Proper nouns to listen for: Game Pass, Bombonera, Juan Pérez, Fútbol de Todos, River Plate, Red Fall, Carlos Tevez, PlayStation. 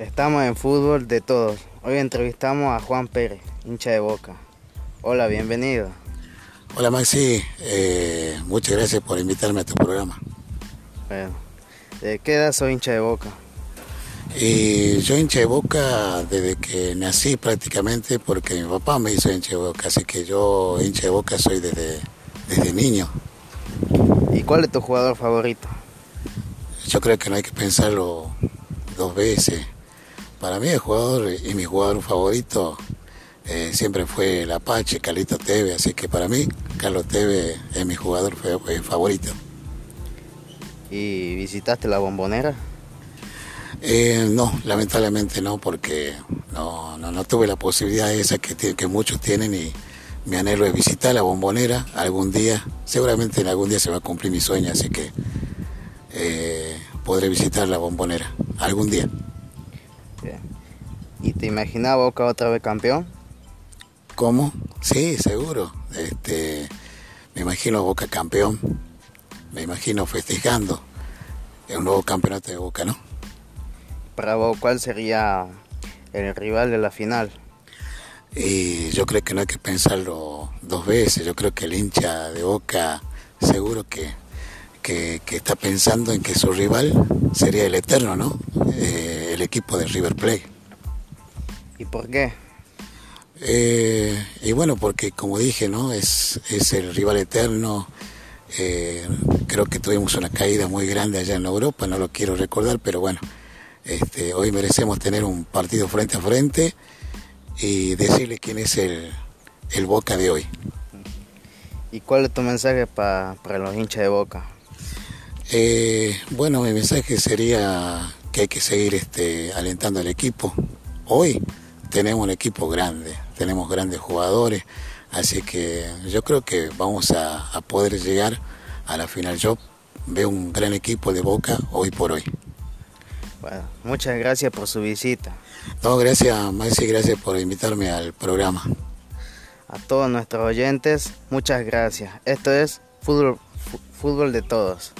Estamos en Fútbol de Todos. Hoy entrevistamos a Juan Pérez, hincha de Boca. Hola, bienvenido. Hola Maxi, muchas gracias por invitarme a tu programa. Bueno, ¿de qué edad soy hincha de Boca? Y yo hincha de Boca desde que nací prácticamente, porque mi papá me hizo hincha de Boca, así que yo hincha de Boca soy desde niño. ¿Y cuál es tu jugador favorito? Yo creo que no hay que pensarlo dos veces. Para mí el jugador y mi jugador favorito siempre fue el Apache, Carlito Tevez, así que para mí Carlos Tevez es mi jugador favorito. ¿Y visitaste la Bombonera? No, lamentablemente no, porque no tuve la posibilidad esa que muchos tienen, y mi anhelo es visitar la Bombonera algún día. Seguramente en algún día se va a cumplir mi sueño, así que podré visitar la Bombonera algún día. Bien. ¿Y te imaginabas Boca otra vez campeón? ¿Cómo? Sí, seguro. Me imagino Boca campeón, me imagino festejando un nuevo campeonato de Boca, ¿no? Para vos, ¿cuál sería el rival de la final? Y yo creo que no hay que pensarlo dos veces. Yo creo que el hincha de Boca seguro que está pensando en que su rival sería el eterno, ¿no? El equipo de River Plate. ¿Y por qué? Y bueno, porque como dije, ¿no? Es el rival eterno. Creo que tuvimos una caída muy grande allá en Europa, no lo quiero recordar, pero bueno, hoy merecemos tener un partido frente a frente y decirle quién es el Boca de hoy. ¿Y cuál es tu mensaje para los hinchas de Boca? Bueno, mi mensaje sería que hay que seguir alentando al equipo. Hoy tenemos un equipo grande, tenemos grandes jugadores, así que yo creo que vamos a poder llegar a la final. Yo veo un gran equipo de Boca hoy por hoy. Bueno, muchas gracias por su visita. No, gracias Maxi, gracias por invitarme al programa. A todos nuestros oyentes, muchas gracias. Esto es Fútbol de Todos.